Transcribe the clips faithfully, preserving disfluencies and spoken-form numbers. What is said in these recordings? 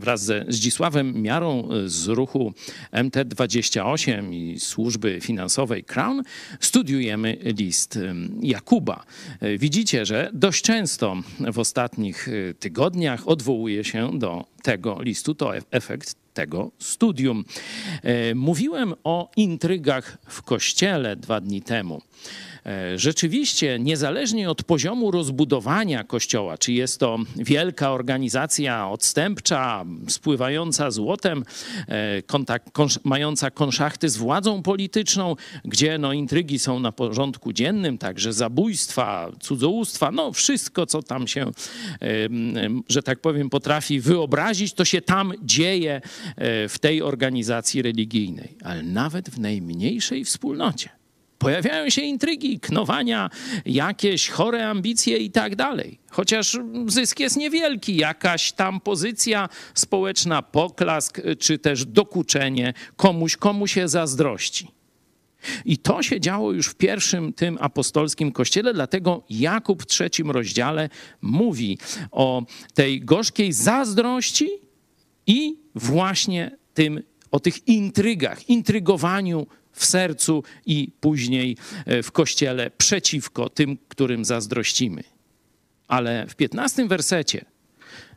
wraz ze Zdzisławem Miarą z ruchu M T dwadzieścia osiem i służby finansowej Crown studiujemy list Jakuba. Widzicie, że dość często w ostatnich tygodniach odwołuje się do tego listu. To efekt tego studium. Mówiłem o intrygach w Kościele dwa dni temu. Rzeczywiście, niezależnie od poziomu rozbudowania Kościoła, czy jest to wielka organizacja odstępcza, spływająca złotem, kontakt, konsz, mająca konszachty z władzą polityczną, gdzie no, intrygi są na porządku dziennym, także zabójstwa, cudzołóstwa, no wszystko, co tam się, że tak powiem, potrafi wyobrazić, to się tam dzieje w tej organizacji religijnej, ale nawet w najmniejszej wspólnocie. Pojawiają się intrygi, knowania, jakieś chore ambicje i tak dalej. Chociaż zysk jest niewielki, jakaś tam pozycja społeczna, poklask, czy też dokuczenie komuś, komu się zazdrości. I to się działo już w pierwszym tym apostolskim kościele, dlatego Jakub w trzecim rozdziale mówi o tej gorzkiej zazdrości i właśnie tym, o tych intrygach, intrygowaniu w sercu i później w kościele przeciwko tym, którym zazdrościmy. Ale w piętnastym wersecie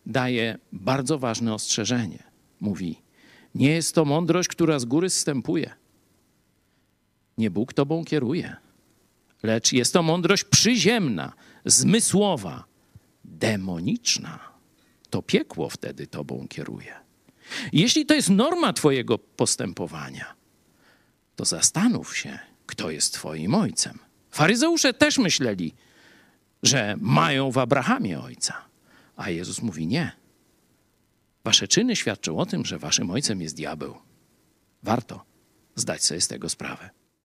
daje bardzo ważne ostrzeżenie. Mówi, nie jest to mądrość, która z góry zstępuje. Nie Bóg tobą kieruje, lecz jest to mądrość przyziemna, zmysłowa, demoniczna. To piekło wtedy tobą kieruje. Jeśli to jest norma twojego postępowania, to zastanów się, kto jest twoim ojcem. Faryzeusze też myśleli, że mają w Abrahamie ojca, a Jezus mówi nie. Wasze czyny świadczą o tym, że waszym ojcem jest diabeł. Warto zdać sobie z tego sprawę.